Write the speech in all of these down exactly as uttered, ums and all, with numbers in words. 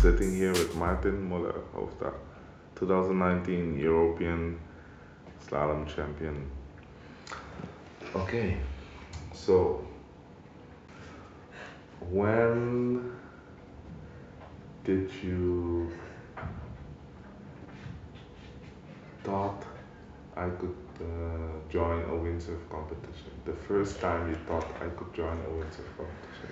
sitting here with Martin Muller of the twenty nineteen European Slalom Champion. Okay, so when did you thought I could uh, join a windsurf competition? The first time you thought I could join a windsurf competition?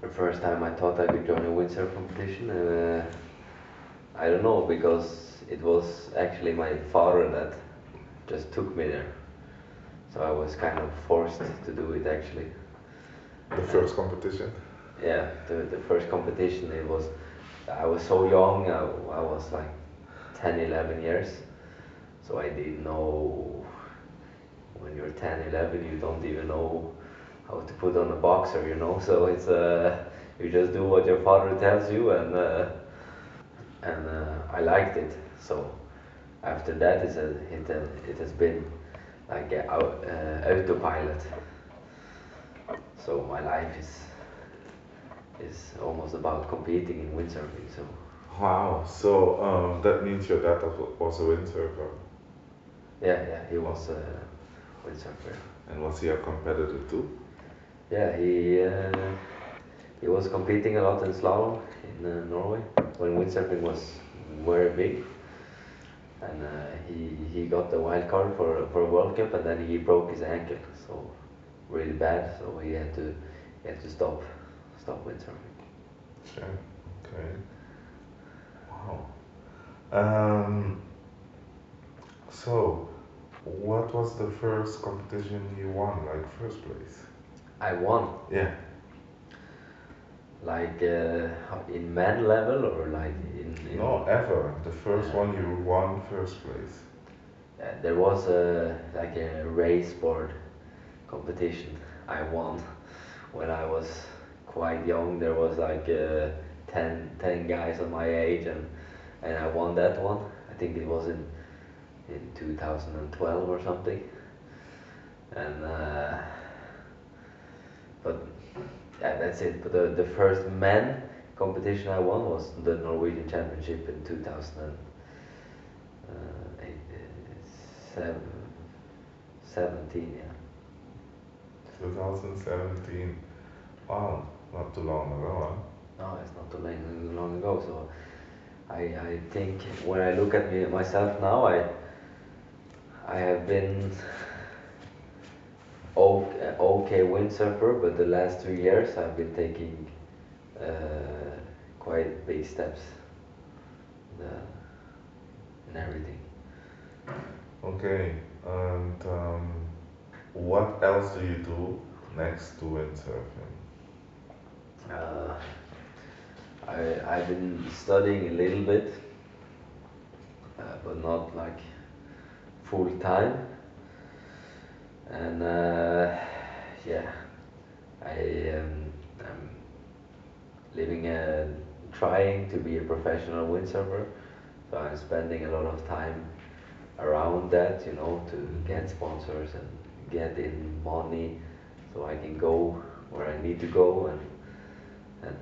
The first time I thought I could join a windsurf competition, uh, I don't know, because it was actually my father that just took me there. So I was kind of forced to do it actually. The first competition? Yeah, the, the first competition, it was, I was so young, I, I was like ten, eleven years. So I didn't know, when you're ten, eleven, you don't even know how to put on a boxer, you know, so it's, uh, you just do what your father tells you, and uh, and uh, I liked it. So after that, it's a, it, uh, it has been like a, uh, autopilot. So my life is is almost about competing in windsurfing. So wow, so um, that means your dad was a windsurfer? Yeah, yeah, he was a windsurfer. And was he a competitor too? Yeah, he uh, he was competing a lot in slalom in uh, Norway when windsurfing was very big, and uh, he he got the wild card for for World Cup, and then he broke his ankle, so really bad. So he had to he had to stop stop windsurfing. Sure. Okay. Wow. Um. So, what was the first competition you won? Like first place? I won? Yeah. Like uh, in men level or like in... in no, ever. The first uh, one you won first place. Uh, there was a like a race board competition I won when I was quite young. There was like uh, ten, ten guys of my age, and, and I won that one. I think it was in, in two thousand twelve or something. And... Uh, But yeah, that's it. But the, the first men competition I won was the Norwegian Championship in two thousand seventeen, yeah. twenty seventeen, wow, not too long ago, huh? No, it's not too long, long ago, so I, I think when I look at me, myself now, I, I have been Okay, okay windsurfer, but the last two years I've been taking uh, quite big steps in everything. Okay, and um, what else do you do next to windsurfing? Uh, I, I've been studying a little bit, uh, but not like full time. And uh, yeah, I um, I'm living a trying to be a professional windsurfer, so I'm spending a lot of time around that, you know, to get sponsors and get in money, so I can go where I need to go and and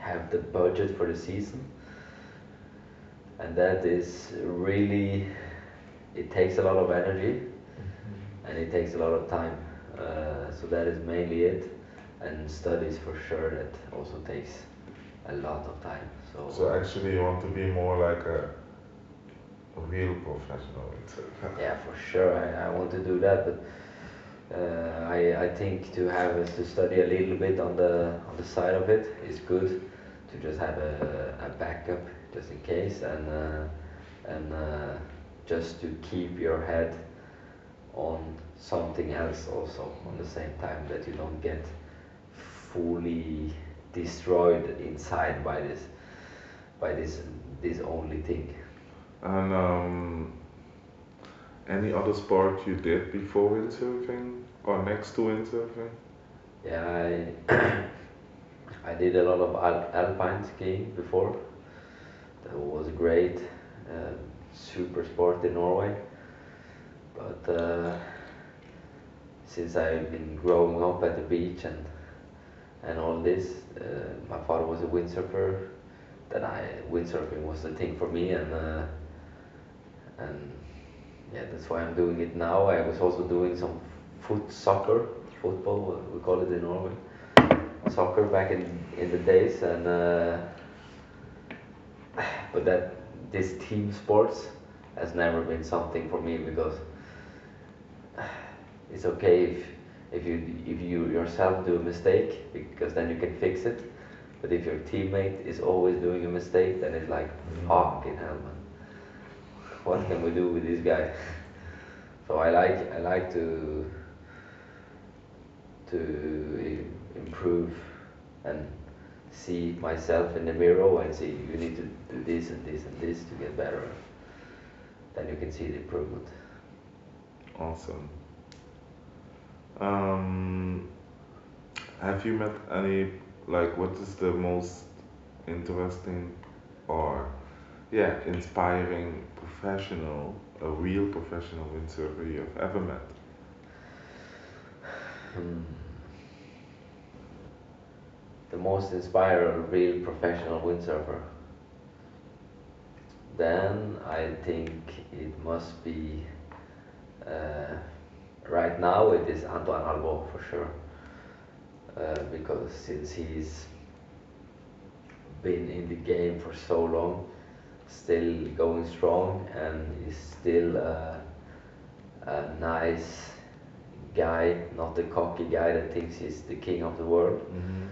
have the budget for the season. And that is really. It takes a lot of energy, and it takes a lot of time, uh, so that is mainly it. And studies for sure, that also takes a lot of time. So, so actually you want to be more like a, a real professional windsurfer. Yeah, for sure, I, I want to do that, but uh, I, I think to have is to study a little bit on the on the side of it is good, to just have a, a backup just in case, and uh, and uh, just to keep your head on something else also on the same time, that you don't get fully destroyed inside by this by this this only thing. And um, any other sport you did before windsurfing or next to windsurfing? Yeah, I I did a lot of al- alpine skiing before. That was great. Um, super sport in Norway, but uh, since I've been growing up at the beach and and all this. Uh, my father was a windsurfer. Then I windsurfing was the thing for me, and uh, and yeah, that's why I'm doing it now. I was also doing some foot soccer, football we call it in Norway, soccer back in in the days, and uh, but that this team sports has never been something for me, because it's okay if if you if you yourself do a mistake, because then you can fix it. But if your teammate is always doing a mistake, then it's like, fucking hell, man, what can we do with this guy? So I like I like to to improve and see myself in the mirror and say, you need to do this and this and this to get better. Then you can see the improvement. Awesome. Um, have you met any, like, what is the most interesting or, yeah, inspiring professional, a real professional windsurfer you have ever met? Um, the most inspiring real professional windsurfer? Then I think it must be, uh, right now it is Antoine Albeau for sure. Uh, because since he's been in the game for so long, still going strong, and he's still a, a nice guy, not the cocky guy that thinks he's the king of the world. Mm-hmm.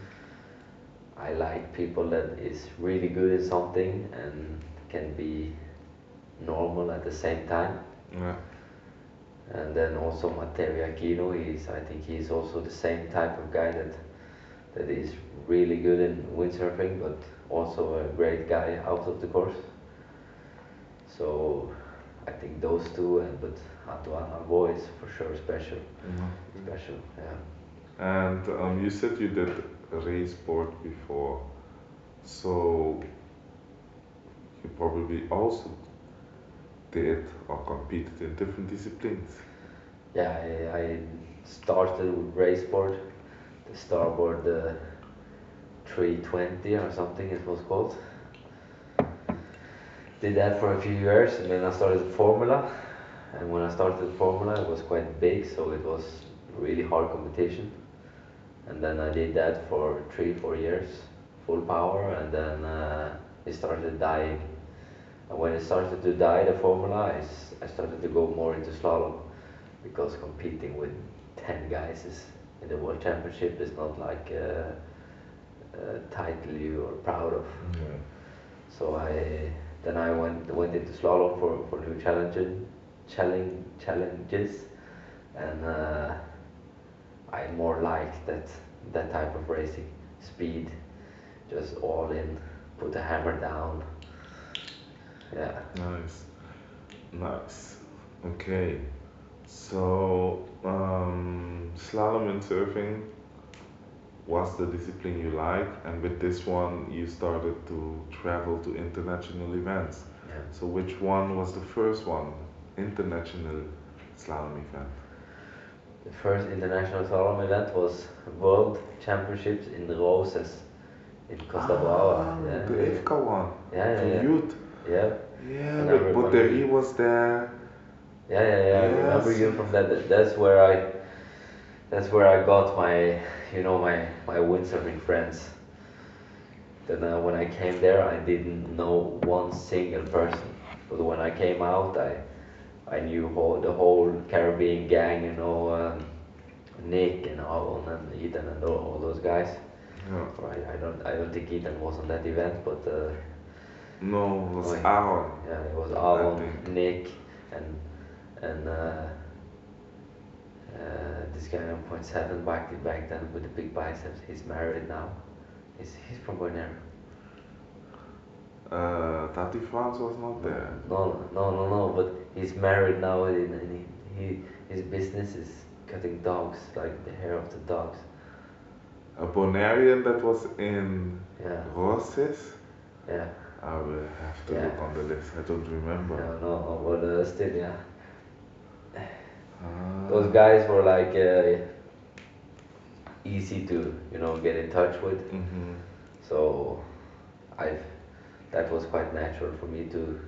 I like people that is really good at something and can be normal at the same time. Yeah. And then also Mateo Aquino, is I think he's also the same type of guy that that is really good in windsurfing, but also a great guy out of the course. So I think those two, and but Antoine Albeau is for sure special, mm-hmm. special, yeah. And um, you said you did race board before, so you probably also did or competed in different disciplines. Yeah, I, I started with race board, the Starboard uh, three twenty or something it was called. Did that for a few years, and then I started Formula. And when I started Formula, it was quite big, so it was really hard competition. And then I did that for three, four years, full power, and then uh, it started dying. And when it started to die, the Formula, I, I started to go more into slalom, because competing with ten guys is, in the World Championship is not like a, a title you are proud of. Yeah. So I then I went went into slalom for, for new challenges, challenge challenges, and uh, I more like that that type of racing, speed, just all in, put the hammer down. Yeah. Nice. Nice. Okay. So, um, slalom and surfing was the discipline you liked, and with this one you started to travel to international events. Yeah. So which one was the first one, international slalom event? The first international slalom event was World Championships in Roses in Costa Brava. Ah, yeah. The I F C A one. Yeah, yeah, the yeah. youth. Yeah. Yeah, but Boteri was there. Yeah, yeah, yeah. Yes. I remember you from that. That's where I, that's where I got my, you know, my my windsurfing friends. Then uh, when I came there, I didn't know one single person. But when I came out, I, I knew whole, the whole Caribbean gang. You know, um, Nick and Aaron and Ethan and all, all those guys. Yeah. Right. I don't. I don't think Ethan was on that event, but. Uh, no, it was Aaron. Oh, yeah, it was Aaron, Nick, and. And uh, uh, this guy on point seven back back then with the big biceps, he's married now. He's he's from Bonaire. Uh, Tati France was not there. No, no, no, no. But he's married now, and he, he his business is cutting dogs, like the hair of the dogs. A Bonairean that was in yeah. Roses. Yeah. I will have to yeah. look on the list. I don't remember. Yeah, no, no, but uh, still, yeah. Those guys were like uh, easy to, you know, get in touch with. Mm-hmm. So I've that was quite natural for me to.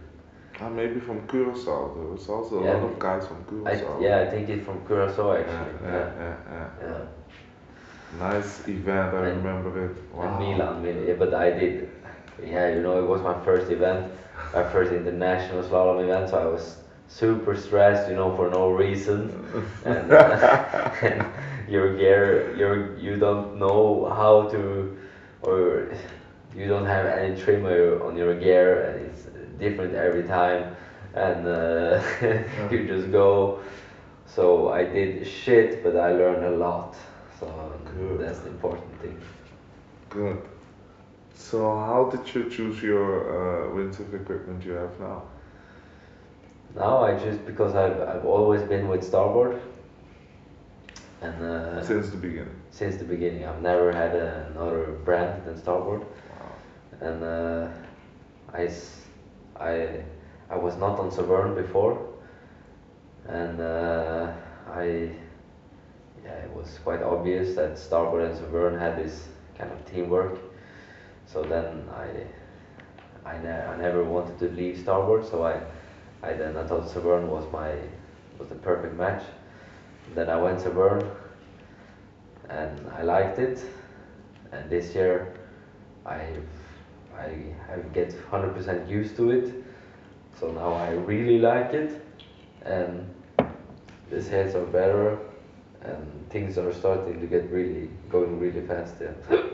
Uh, maybe from Curacao. There was also yeah, a lot of guys from Curacao. I, yeah, I think it's from Curacao actually. Yeah, yeah, yeah. yeah, yeah. yeah. Nice event, I and, remember it. Wow. And Milan, Milan, yeah, but I did. Yeah, you know, it was my first event, my first international slalom event, so I was super stressed, you know, for no reason. And, uh, and you're here, you're, you don't know how to, or you don't have any trimmer on your gear, and it's different every time, and uh, you just go. So I did shit, but I learned a lot. So Good. That's the important thing. Good. So how did you choose your uh, winter equipment you have now? Now I choose because I've I've always been with Starboard. And uh, since the beginning. Since the beginning, I've never had another brand than Starboard. Wow. And uh, I I I was not on Severn before, and uh, I. Yeah, it was quite obvious that Starboard and Severn had this kind of teamwork. So then I, I, ne- I never wanted to leave Starboard. So I, I then I thought Severn was my was the perfect match. Then I went Severn, and I liked it. And this year, I, I, I get one hundred percent used to it. So now I really like it, and the sales are better. And things are starting to get really going really fast, yeah.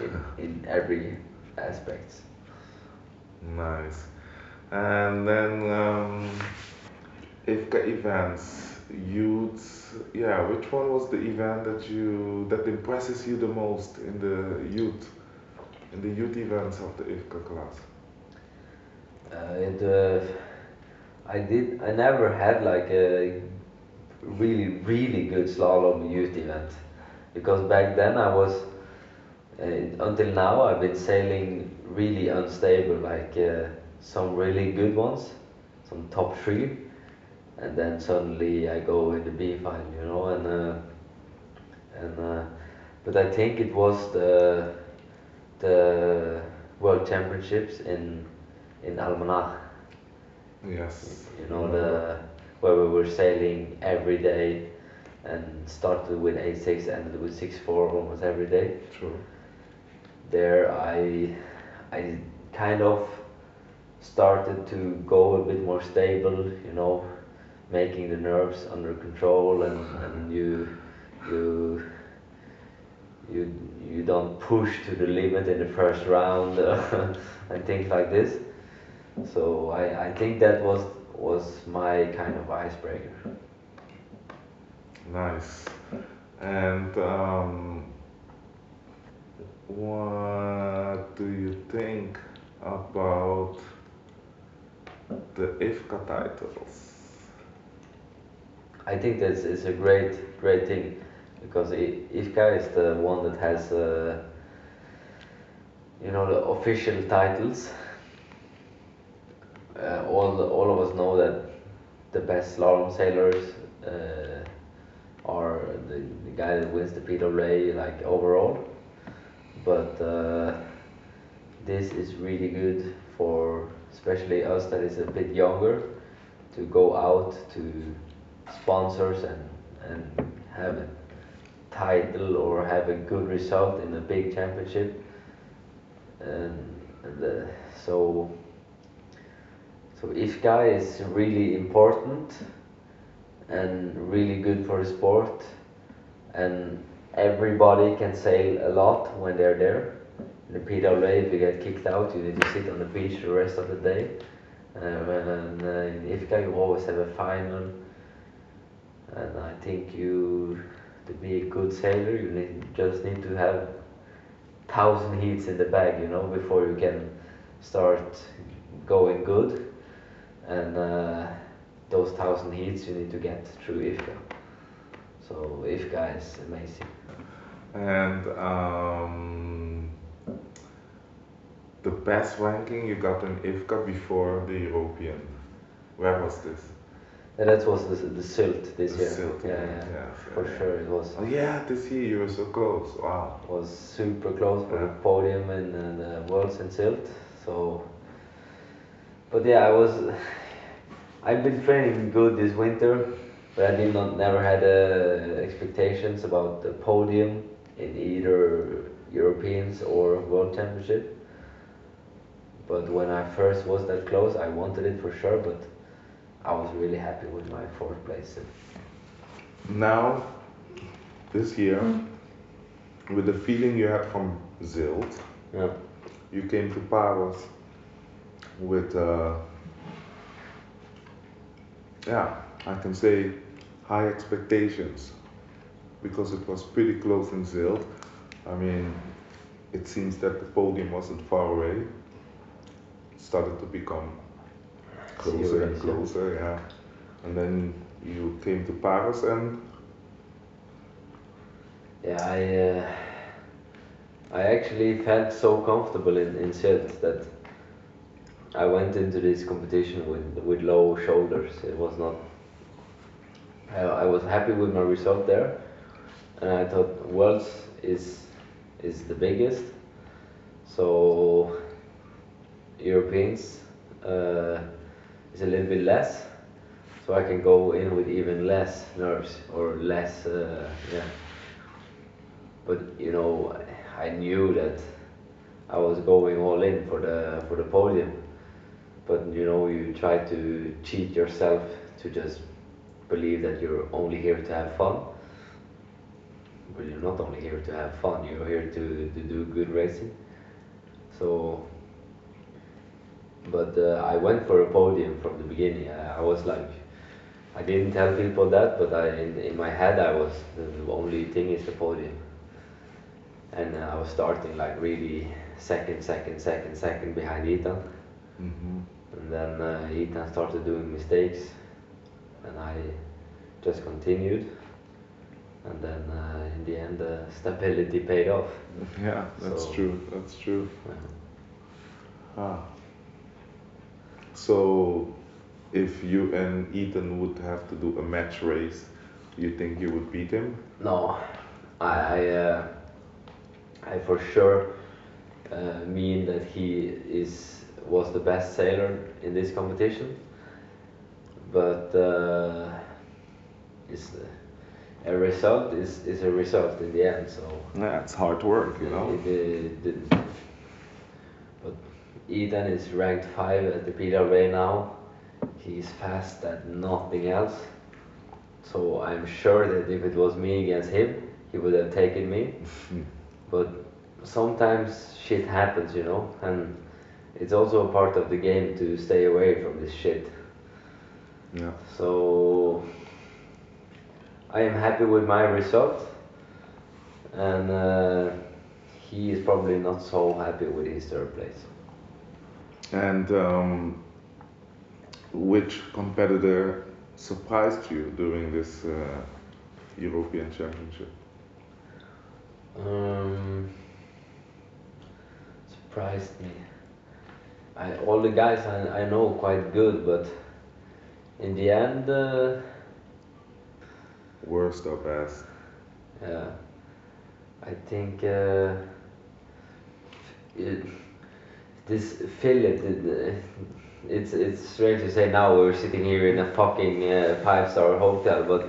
in, in every aspect. Nice. And then um, I F C A events, youth. Yeah, which one was the event that you that impresses you the most in the youth, in the youth events of the I F C A class? Uh, it. Uh, I did. I never had like a. really really good slalom youth event, because back then I was uh, until now I've been sailing really unstable, like uh, some really good ones, some top three, and then suddenly I go in the B final, you know, and uh, and uh, but I think it was the the World Championships in in Almanach. Yes. You know, the where we were sailing every day, and started with eight six, ended with six four almost every day. Sure. There I I kind of started to go a bit more stable, you know, making the nerves under control, and, and you you you you don't push to the limit in the first round and things like this. So I, I think that was was my kind of icebreaker. Nice. And um, what do you think about the I F C A titles? I think that's it's a great great thing, because I F C A is the one that has uh, you know, the official titles. Uh, all the, all of us know that the best slalom sailors uh, are the, the guy that wins the P W A, like overall, but uh, this is really good for especially us that is a bit younger, to go out to sponsors and and have a title or have a good result in a big championship, and, and uh, so. So I F C A is really important and really good for the sport, and everybody can sail a lot when they're there. In the P W A, if you get kicked out, you need to sit on the beach the rest of the day. Um, and uh, in I F C A you always have a final, and I think you, to be a good sailor, you need, just need to have thousand heats in the bag, you know, before you can start going good. And uh, those thousand heats you need to get through I F C A. So I F C A is amazing. And um, the best ranking you got in I F C A before the European, where was this? Yeah, that was the, the Sylt this the year. Sylt, yeah, yeah, yeah, yeah, for yeah. sure it was. Oh, yeah, this year you were so close. Wow. It was super close for yeah. the podium and, and the Worlds in Sylt. So, but yeah, I was. I've been training good this winter, but I did not never had uh, expectations about the podium in either Europeans or World Championship. But when I first was that close, I wanted it for sure. But I was really happy with my fourth place. Now, this year, mm-hmm. with the feeling you had from Sylt, yeah. you came to Paris with, uh, yeah, I can say high expectations, because it was pretty close in Sylt. I mean, it seems that the podium wasn't far away. It started to become closer and closer, yeah. And then you came to Paris and... Yeah, I uh, I actually felt so comfortable in, in Sylt that I went into this competition with, with low shoulders. It was not... I, I was happy with my result there, and I thought Worlds is is the biggest, so Europeans uh, is a little bit less, so I can go in with even less nerves or less, uh, yeah. But you know, I knew that I was going all in for the for the podium. But you know, you try to cheat yourself to just believe that you're only here to have fun. But you're not only here to have fun; you're here to to do good racing. So. But uh, I went for a podium from the beginning. I, I was like, I didn't tell people that, but I in, in my head I was, the only thing is the podium. And uh, I was starting like really second, second, second, second behind Ethan. Mm-hmm. And then uh, Ethan started doing mistakes, and I just continued. And then uh, in the end, uh, stability paid off. Yeah, that's so, true, that's true. Yeah. Ah. So, if you and Ethan would have to do a match race, you think you would beat him? No, I, I, uh, I for sure uh, mean that he is was the best sailor in this competition. But uh, it's, uh, a result is is a result in the end. So yeah, it's hard work, you know. It, it, it, it, Ethan is ranked five at the P W A now. He's fast at nothing else. So I'm sure that if it was me against him, he would have taken me. But sometimes shit happens, you know, and it's also a part of the game to stay away from this shit. Yeah. So I am happy with my result, and uh, he is probably not so happy with his third place. And um, which competitor surprised you during this uh, European Championship? Um, surprised me. I, all the guys I, I know quite good, but in the end... Uh, worst or best? Yeah. I think... Uh, it, This Philip, it's it's strange to say now, we're sitting here in a fucking uh, five-star hotel, but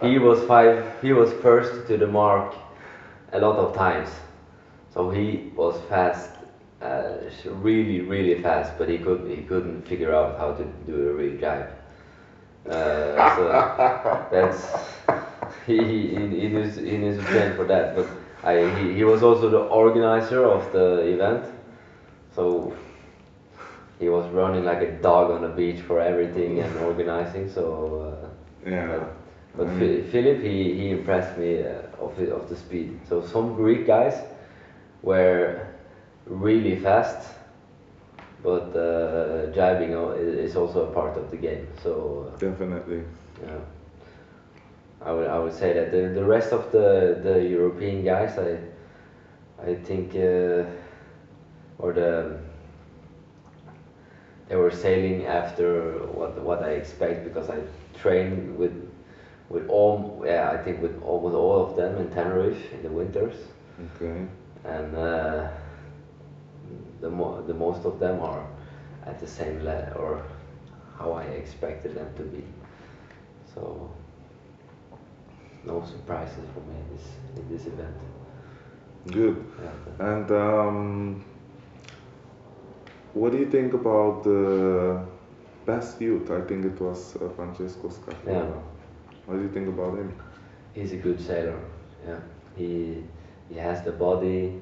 he was five. He was first to the mark a lot of times, so he was fast, uh, really really fast. But he could he couldn't figure out how to do a real jive. Uh, so that's he he he needs he needs to train for that. But I he, he was also the organizer of the event. So he was running like a dog on the beach for everything and organizing. So uh, yeah, but, but I mean, Philip he, he impressed me uh, of the, of the speed. So some Greek guys were really fast, but uh, jibing is also a part of the game. So uh, definitely, yeah. I would I would say that the the rest of the the European guys I I think. Uh, Or the they were sailing after what what I expect, because I train with with all yeah I think with all with all of them in Tenerife in the winters. Okay. And uh, the mo the most of them are at the same level or how I expected them to be. So no surprises for me in this in this event. Good. Yeah. And um, what do you think about the best youth? I think it was uh, Francesco Scarpa. Yeah. What do you think about him? He's a good sailor. Yeah. He he has the body.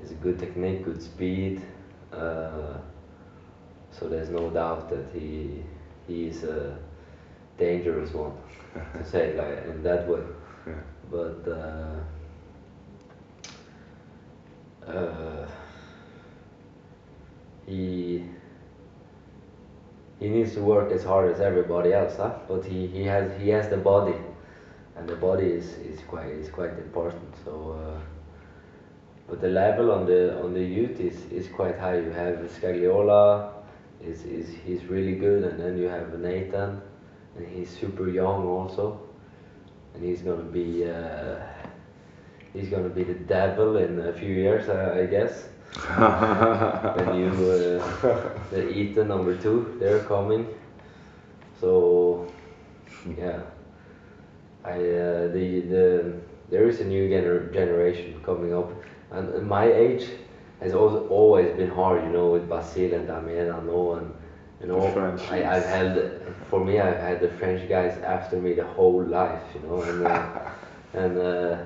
He's a good technique, good speed. Uh, so there's no doubt that he he is a dangerous one to say it like in that way. Yeah. But. Uh, Uh, he he needs to work as hard as everybody else, huh? But he, he has he has the body, and the body is, is quite is quite important. So, uh, but the level on the on the youth is, is quite high. You have Scagliola, is is he's really good, and then you have Nathan, and he's super young also, and he's gonna be. Uh, He's gonna be the devil in a few years, uh, I guess. When you, uh, the Ethan number two, they're coming. So, yeah, I uh, the the there is a new gener generation coming up, and my age has also always been hard, you know, with Basile and Damien, I know, and you know, I, I've had for me, I've had the French guys after me the whole life, you know, and uh, and. Uh,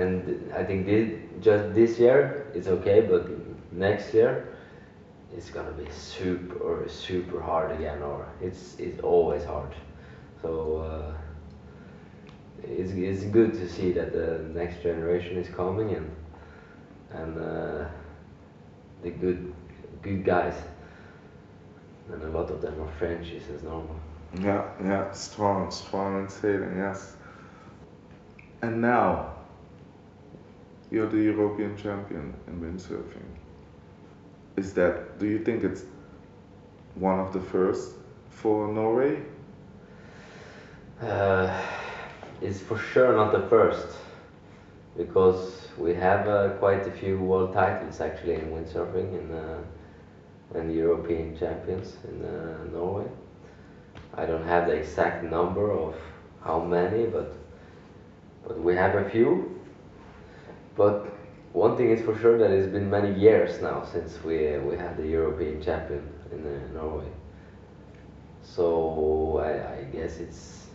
And I think this, just this year it's okay, but next year it's gonna be super or super hard again, or it's it's always hard. So uh, it's it's good to see that the next generation is coming and and uh, the good good guys, and a lot of them are French, it's as normal. Yeah, yeah, strong, strong and sailing, yes. And now. You're the European champion in windsurfing. Is that, do you think it's one of the first for Norway? Uh, it's for sure not the first, because we have uh, quite a few world titles actually in windsurfing and, uh, and European champions in uh, Norway. I don't have the exact number of how many, but, but we have a few. But one thing is for sure that it's been many years now since we uh, we had the European champion in uh, Norway. So I, I guess it's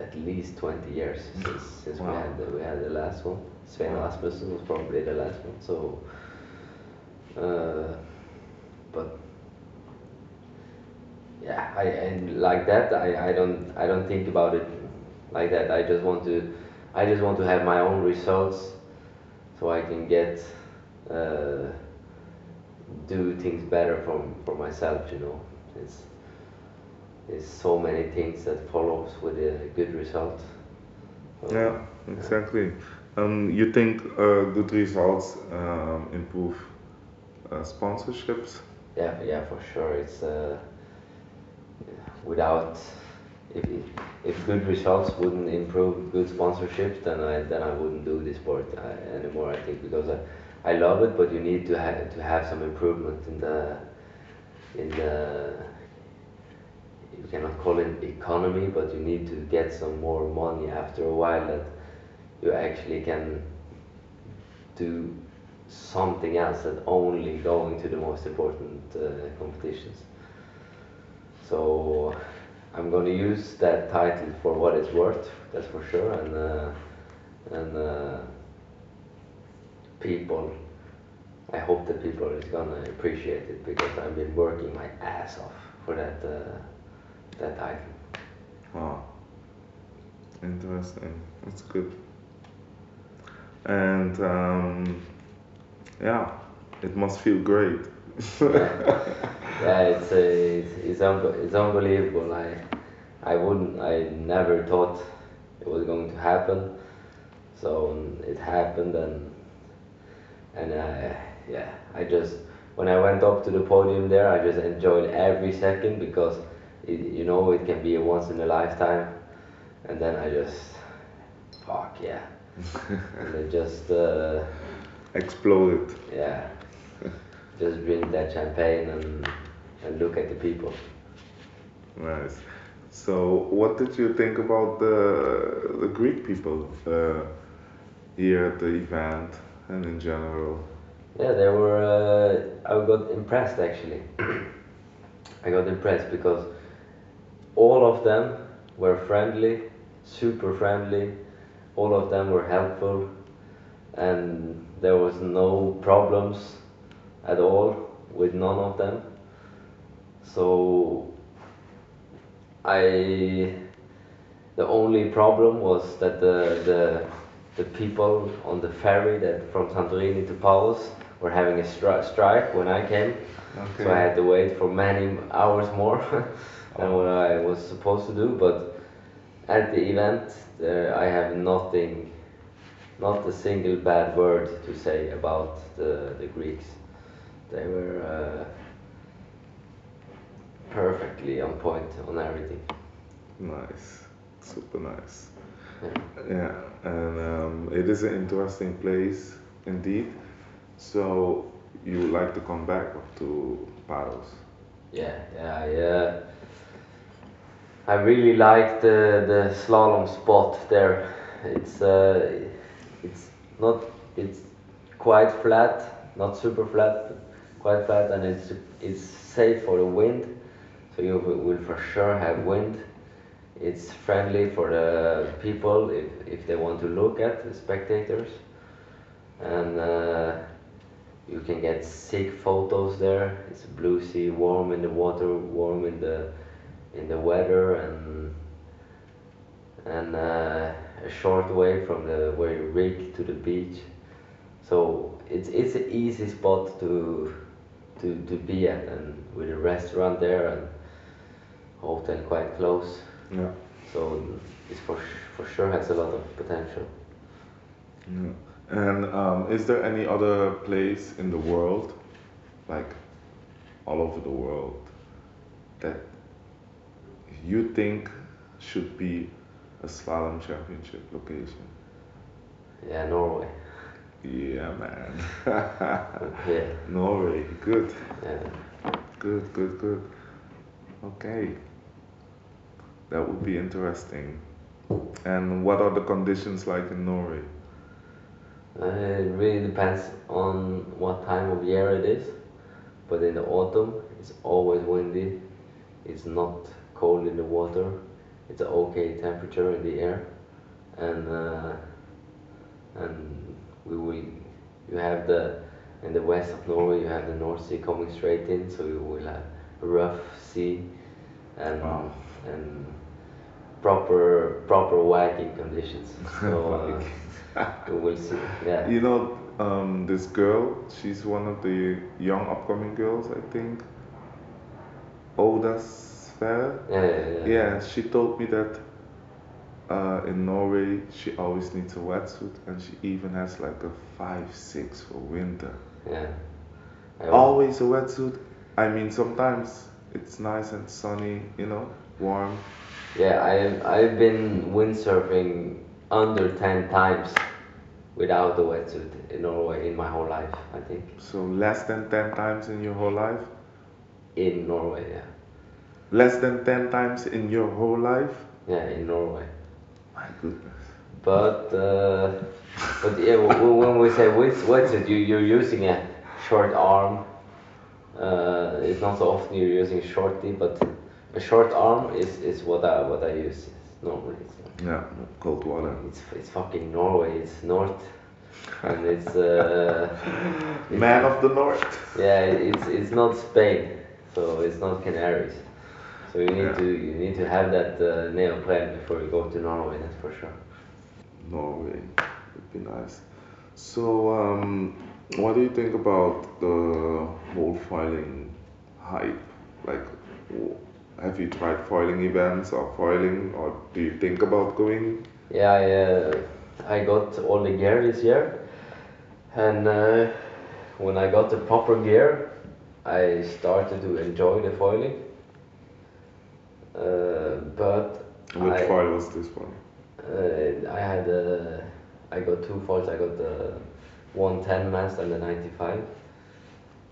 at least twenty years since, since wow. we had the, we had the last one. Sven Aspnes was probably the last one. So, uh, but yeah, I and like that. I, I don't I don't think about it like that. I just want to I just want to have my own results. So I can get uh, do things better for for myself, you know. It's it's so many things that follows with a good result. So, yeah, exactly. Um, you think uh, good results um, improve uh, sponsorships? Yeah, yeah, for sure. It's uh, without if if good results wouldn't improve good sponsorship, then I then I wouldn't do this sport uh, anymore. I think because I, I love it, but you need to have to have some improvement in the in the you cannot call it economy, but you need to get some more money after a while that you actually can do something else than only going to the most important uh, competitions. So. I'm going to use that title for what it's worth, that's for sure, and uh, and uh, people, I hope that people is going to appreciate it, because I've been working my ass off for that uh, that title. Wow, interesting, that's good. And um, yeah, it must feel great. Yeah. Yeah, it's, uh, it's it's un it's unbelievable. I I wouldn't I never thought it was going to happen. So um, it happened, and and I yeah I just when I went up to the podium there, I just enjoyed every second, because it, you know, it can be a once in a lifetime. And then I just, fuck yeah. And then just uh, exploded. Yeah. Just drink that champagne and, and look at the people. Nice. So what did you think about the, the Greek people uh, here at the event and in general? Yeah, they were, uh, I got impressed actually. I got impressed because all of them were friendly, super friendly, all of them were helpful, and there was no problems at all with none of them. So I, the only problem was that the, the the people on the ferry that from Santorini to Palos were having a stri strike when I came, okay. So I had to wait for many hours more than what I was supposed to do. But at the event, there I have nothing, not a single bad word to say about the the Greeks. They were uh, perfectly on point on everything. Nice, super nice. Yeah, and um, it is an interesting place indeed. So you would like to come back to Paros? Yeah, yeah, yeah. I really like the the slalom spot there. It's uh, it's not it's quite flat, not super flat, but quite flat, and it's it's safe for the wind. So you will for sure have wind. It's friendly for the people if, if they want to look at the spectators, and uh, you can get sick photos there. It's blue sea, warm in the water, warm in the in the weather, and and uh, a short way from the where you rig to the beach. So it's it's an easy spot to to to be at, and with a restaurant there and hotel quite close. Yeah. So it for for sure has a lot of potential. Yeah. And um, is there any other place in the world, like all over the world, that you think should be a slalom championship location? Yeah, Norway. Yeah, man. Yeah. Norway, good. Yeah. Good, good, good. Okay. That would be interesting. And what are the conditions like in Norway? Uh, it really depends on what time of year it is, but in the autumn it's always windy, it's not cold in the water, it's an okay temperature in the air, and uh, and we will you have the in the west of Norway you have the North Sea coming straight in, so you will have a rough sea and wow. and proper proper whacking conditions. So uh, we will see. Yeah. You know, um, this girl, she's one of the young upcoming girls, I think. Oda Sverre. Yeah, yeah, yeah. Yeah, she told me that uh, in Norway she always needs a wetsuit, and she even has like a five six for winter. Yeah. Always a wetsuit. I mean, sometimes it's nice and sunny, you know, warm. Yeah, I've I've been windsurfing under ten times without a wetsuit in Norway in my whole life, I think. So less than ten times in your whole life? In Norway, yeah. Less than ten times in your whole life? Yeah, in Norway. My goodness. But uh, but yeah, when we say wetsuit, you you're using a short arm. Uh, it's not so often you're using shorty, but a short arm is, is what I what I use normally. So. Yeah, cold water. It's it's fucking Norway. It's north, and it's, uh, it's man of the north. Yeah, it's it's not Spain, so it's not Canaries. So you need yeah. to you need to have that uh, neoprene before you go to Norway. That's for sure. Norway would be nice. So um, what do you think about the whole foiling hype? Like. Have you tried foiling events or foiling, or do you think about going? Yeah, I, uh, I got all the gear this year, and uh, when I got the proper gear, I started to enjoy the foiling. Uh, but which I, foil was this one? Uh, I had uh, I got two foils. I got the one ten mast and the ninety-five.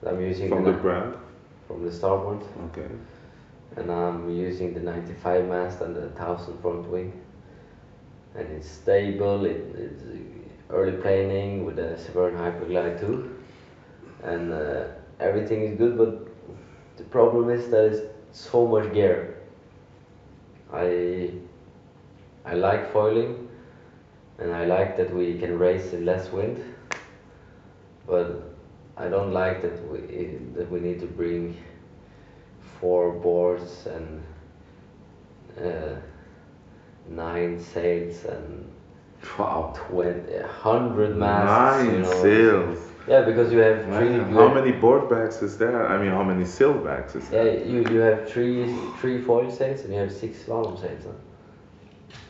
I'm using from the, the brand, from the Starboard. Okay. And I'm using the ninety-five mast and the thousand front wing. And it's stable. It, it's early planing with a Severn Hyperglide too, and uh, everything is good. But the problem is that it's so much gear. I I like foiling, and I like that we can race in less wind. But I don't like that we that we need to bring four boards and uh, nine sails and wow, twenty, hundred masts. Nine you know, sails. Yeah, because you have three. Man, how have, many board bags is there? I mean, how many sail bags is there? Yeah, you, you have three three foil sails and you have six slalom sails. Huh?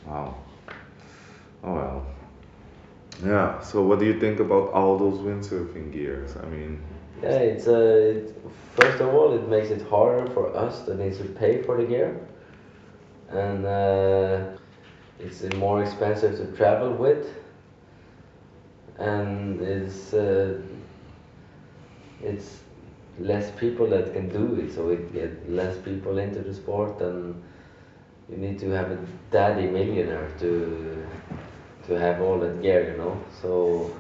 Wow. Oh well. Yeah. So, what do you think about all those windsurfing gears? I mean. Yeah, it's uh, it, first of all, it makes it harder for us that needs to pay for the gear, and uh, it's more expensive to travel with, and it's uh, it's less people that can do it, so it get less people into the sport, and you need to have a daddy millionaire to to have all that gear, you know. So,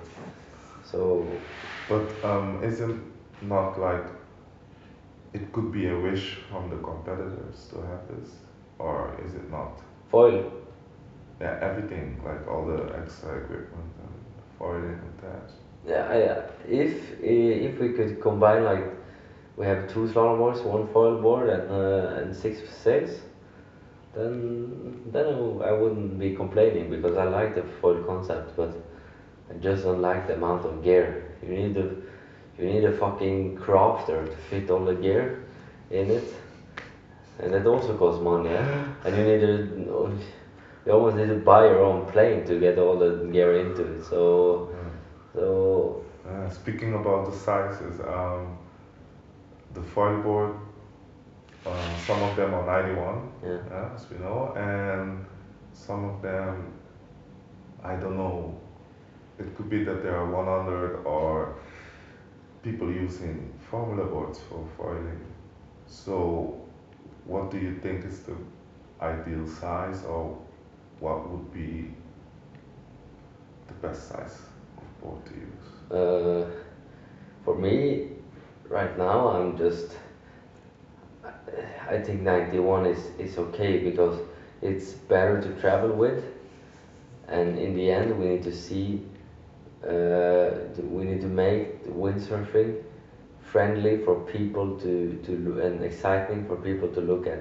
so. But um, isn't not like it could be a wish from the competitors to have this, or is it not? Foil. Yeah, everything, like all the extra equipment and foiling attached. Yeah, I, uh, if if we could combine, like we have two slalom boards, one foil board, and uh, and six sails, then then I wouldn't be complaining because I like the foil concept, but I just don't like the amount of gear. You need a, you need a fucking crafter to fit all the gear in it, and that also costs money, yeah? And you need a, you almost need to buy your own plane to get all the gear into it, so, yeah. so... Uh, speaking about the sizes, um, the foil board, uh, some of them are ninety-one, yeah. Yeah, as we know, and some of them, I don't know, it could be that there are one hundred or people using formula boards for foiling. So what do you think is the ideal size, or what would be the best size of board to use? Uh, for me, right now, I'm just, I think ninety-one is, is okay because it's better to travel with, and in the end we need to see Uh, we need to make the windsurfing friendly for people to, to and exciting for people to look at,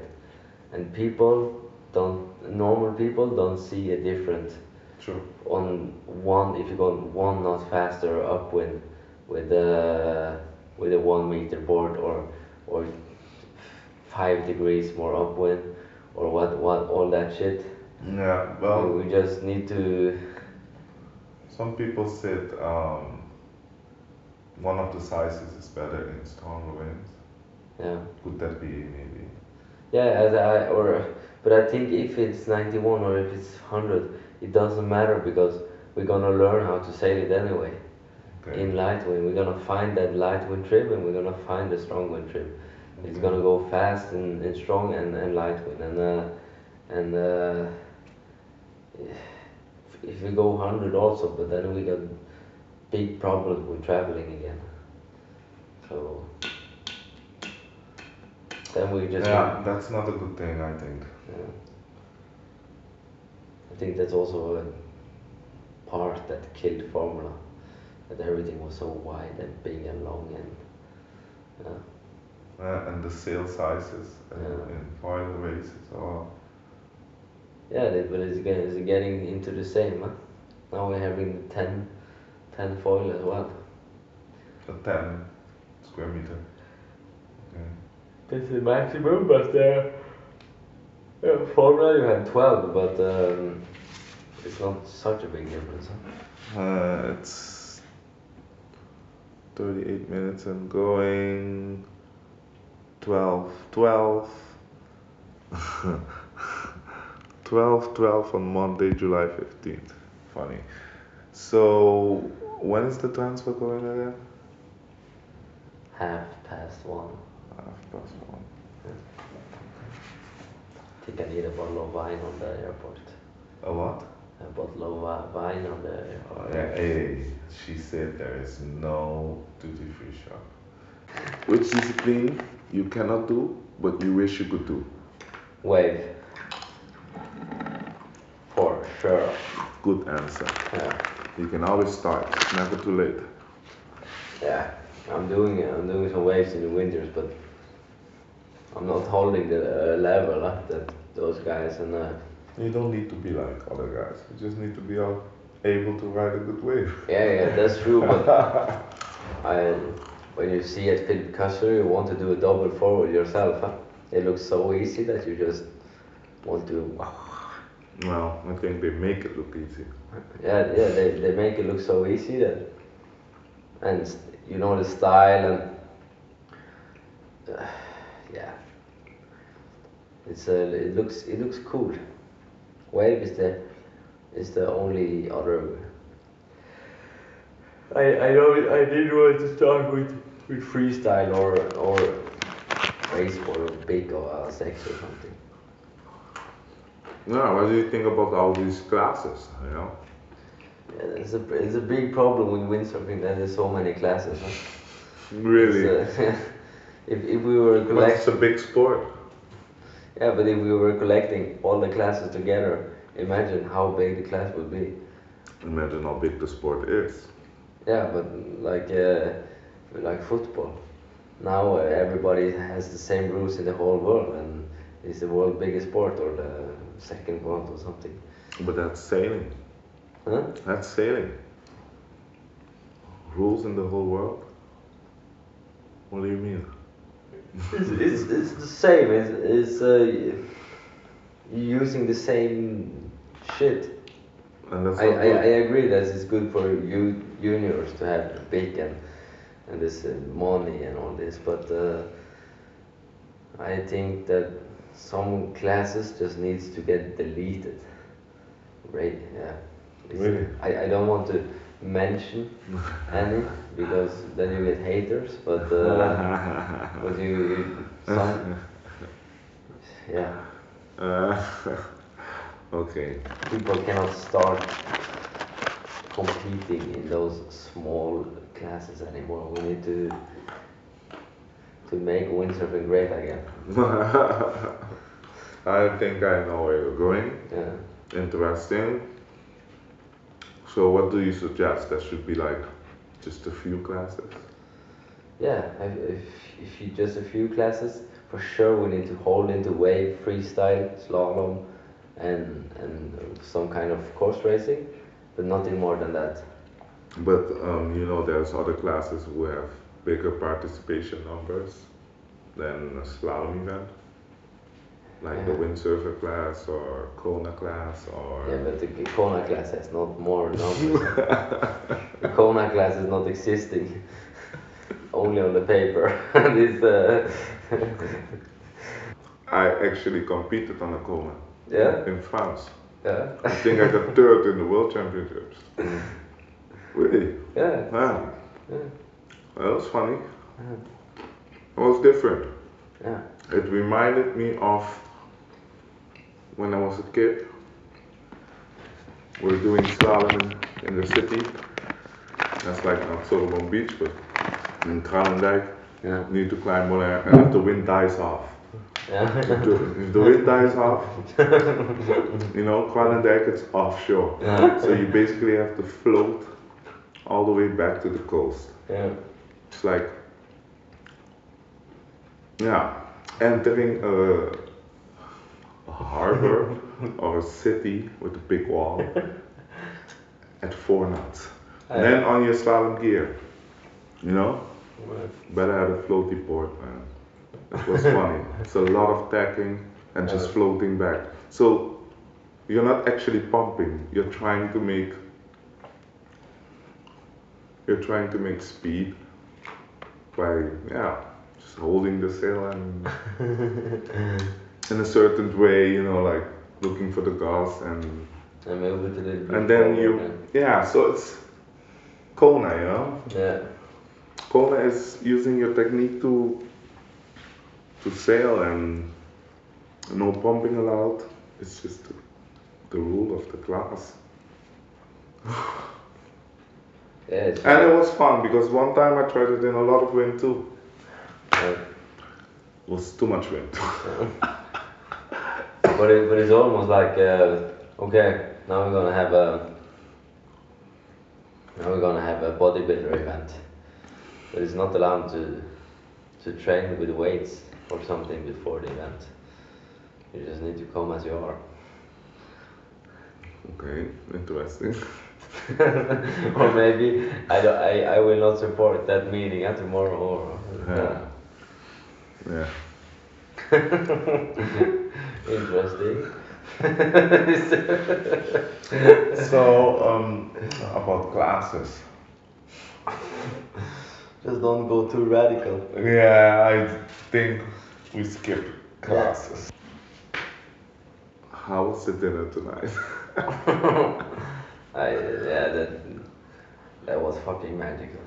and people don't normal people don't see a difference. True. On one, if you go on one knot faster upwind with a with a one meter board or or five degrees more upwind or what what all that shit. Yeah. Well, we just need to. Some people said um, one of the sizes is better in stronger winds. Yeah. Could that be maybe? Yeah, as I or but I think if it's ninety-one or if it's one hundred, it doesn't matter because we're gonna learn how to sail it anyway. Okay. In light wind, we're gonna find that light wind trim and we're gonna find the strong wind trim. Okay. It's gonna go fast and, and strong and, and light wind and uh, and. Uh, yeah. If we go one hundred also, but then we got big problems with traveling again. So then we just yeah, need, that's not a good thing, I think. Yeah. I think that's also a part that killed formula, that everything was so wide and big and long and yeah. Yeah, and the sail sizes and, yeah. and foil races are. Yeah, but it's getting into the same, huh? Now we're having ten, ten foil as well. A ten square meter. Okay. This is maximum, but uh, yeah, formula you had twelve, but um, it's not such a big difference. Huh? Uh, it's thirty-eight minutes and going, twelve, twelve. twelve twelve on Monday, July fifteenth. Funny. So, when is the transfer going again? Half past one. Half past one. Yeah. I think I need a bottle of wine on the airport. A what? A bottle of wine on the airport. Oh, yeah. Hey, she said there is no duty-free shop. Which is a thing you cannot do, but you wish you could do? Wave. For sure. Good answer. Yeah. You can always start. It's never too late. Yeah, I'm doing it. I'm doing some waves in the winters, but I'm not holding the uh, level uh, that those guys and. Uh, you don't need to be like other guys. You just need to be all able to ride a good wave. Yeah, yeah, that's true. But I, when you see at Philip Kasser, you want to do a double forward yourself. Huh? It looks so easy that you just want to. Well, I think they make it look easy. Yeah, yeah, they, they make it look so easy that, and you know the style and uh, yeah, it's a, it looks it looks cool. Wave is the is the only other. I I don't I didn't want to start with with freestyle or or baseball or big or sex or something. Yeah, what do you think about all these classes, you know? Yeah, it's a, it's a big problem with windsurfing that there's so many classes. Huh? Really? Uh, if, if we were collecting... But it's a big sport. Yeah, but if we were collecting all the classes together, imagine how big the class would be. Imagine how big the sport is. Yeah, but like uh, like football. Now uh, everybody has the same rules in the whole world, and it's the world's biggest sport, or the second one or something. But that's sailing. Huh? That's sailing. Rules in the whole world? What do you mean? It's, it's, it's the same. It's, it's uh, using the same shit. And that's I, I, I agree that it's good for you juniors to have big and, and this uh, money and all this, but uh, I think that some classes just needs to get deleted, right? Yeah. It's, really? I, I don't want to mention any because then you get haters, but uh, but you, you some yeah. Uh, okay. People cannot start competing in those small classes anymore. We need to. To make windsurfing great again. I think I know where you're going. Yeah. Interesting. So what do you suggest? That should be like just a few classes? Yeah, if, if you just a few classes, for sure we need to hold into wave, freestyle, slalom, and and some kind of course racing, but nothing more than that. But um, you know, there's other classes who have bigger participation numbers than a slalom event, like yeah. The windsurfer class or Kona class or... Yeah, but the Kona class has not more numbers. The Kona class is not existing, only on the paper. This, uh... I actually competed on a Kona. Yeah? In France. Yeah? I think I got third in the World Championships. Really? Yeah. Yeah. Yeah. Well, that was funny. Yeah. It was different. Yeah. It reminded me of when I was a kid. We were doing slalom in the city. That's like not Sorobon Beach, but in Kralendijk. Yeah. You need to climb one air and if the wind dies off. Yeah. If, the, if the wind dies off, you know, Kralendijk it's offshore. Yeah. So you basically have to float all the way back to the coast. Yeah. It's like, yeah, entering a, a harbor or a city with a big wall at four knots. And then on your slalom gear, you know? What? Better have a floaty board, man. It was funny. It's a lot of tacking and just yeah. floating back. So you're not actually pumping, you're trying to make You're trying to make speed by yeah, just holding the sail and in a certain way, you know, like looking for the cars and and, it a bit and then you again. yeah so it's Kona, you know. Yeah, Kona is using your technique to to sail and no pumping allowed. It's just the, the rule of the class. Yeah, it's and it was fun because one time I tried it in a lot of wind too. Yeah. It was too much wind. But, it, but it's almost like uh, okay, now we're gonna have a now we're gonna have a bodybuilder event, but it's not allowed to to train with weights or something before the event. You just need to come as you are. Okay, interesting. Or maybe I, don't, I I will not support that meeting uh, tomorrow. Or, uh, yeah. Interesting. So um, about classes. Just don't go too radical. Yeah, I think we skip classes. Yeah. How was the dinner tonight? I, yeah, that, that was fucking magical.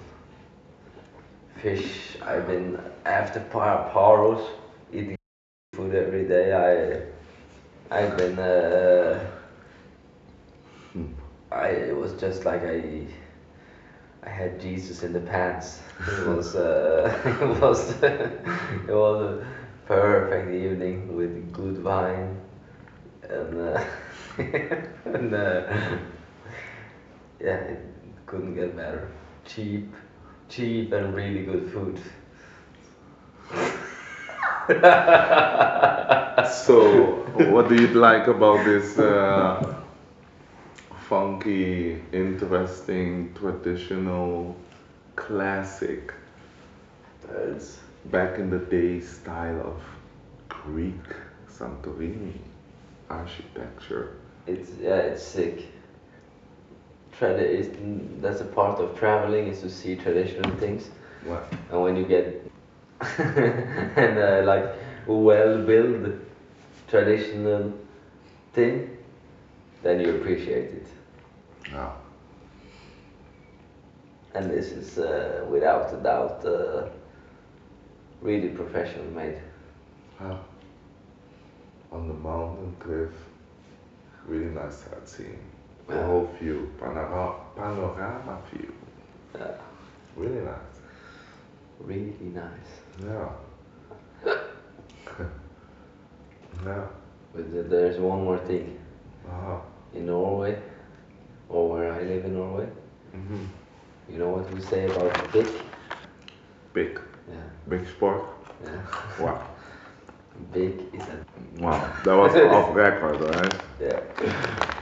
Fish, I've been, after par paros, eating food every day, I, I've been, uh, I, it was just like I, I had Jesus in the pants. It was, uh, it was, it was a perfect evening with good wine, and, uh, and, uh, yeah, it couldn't get better. Cheap, cheap and really good food. So, what do you like about this uh, funky, interesting, traditional, classic, uh, back in the day style of Greek Santorini architecture? It's, yeah, it's sick. It's, that's a part of traveling, is to see traditional things. Wow. And when you get and uh, like well-built traditional thing, then you appreciate it. Wow. And this is uh, without a doubt uh, really professional made. Wow. On the mountain cliff, really nice sightseeing. The whole view, panorama, panorama view. Yeah. Really nice. Really nice. Yeah. Yeah. But the, there's one more thing. Uh-huh. In Norway, or where I live in Norway, mm-hmm. You know what we say about big? Big. Yeah. Big sport? Yeah. Wow. Big is a... Wow, that was off record, right? Yeah.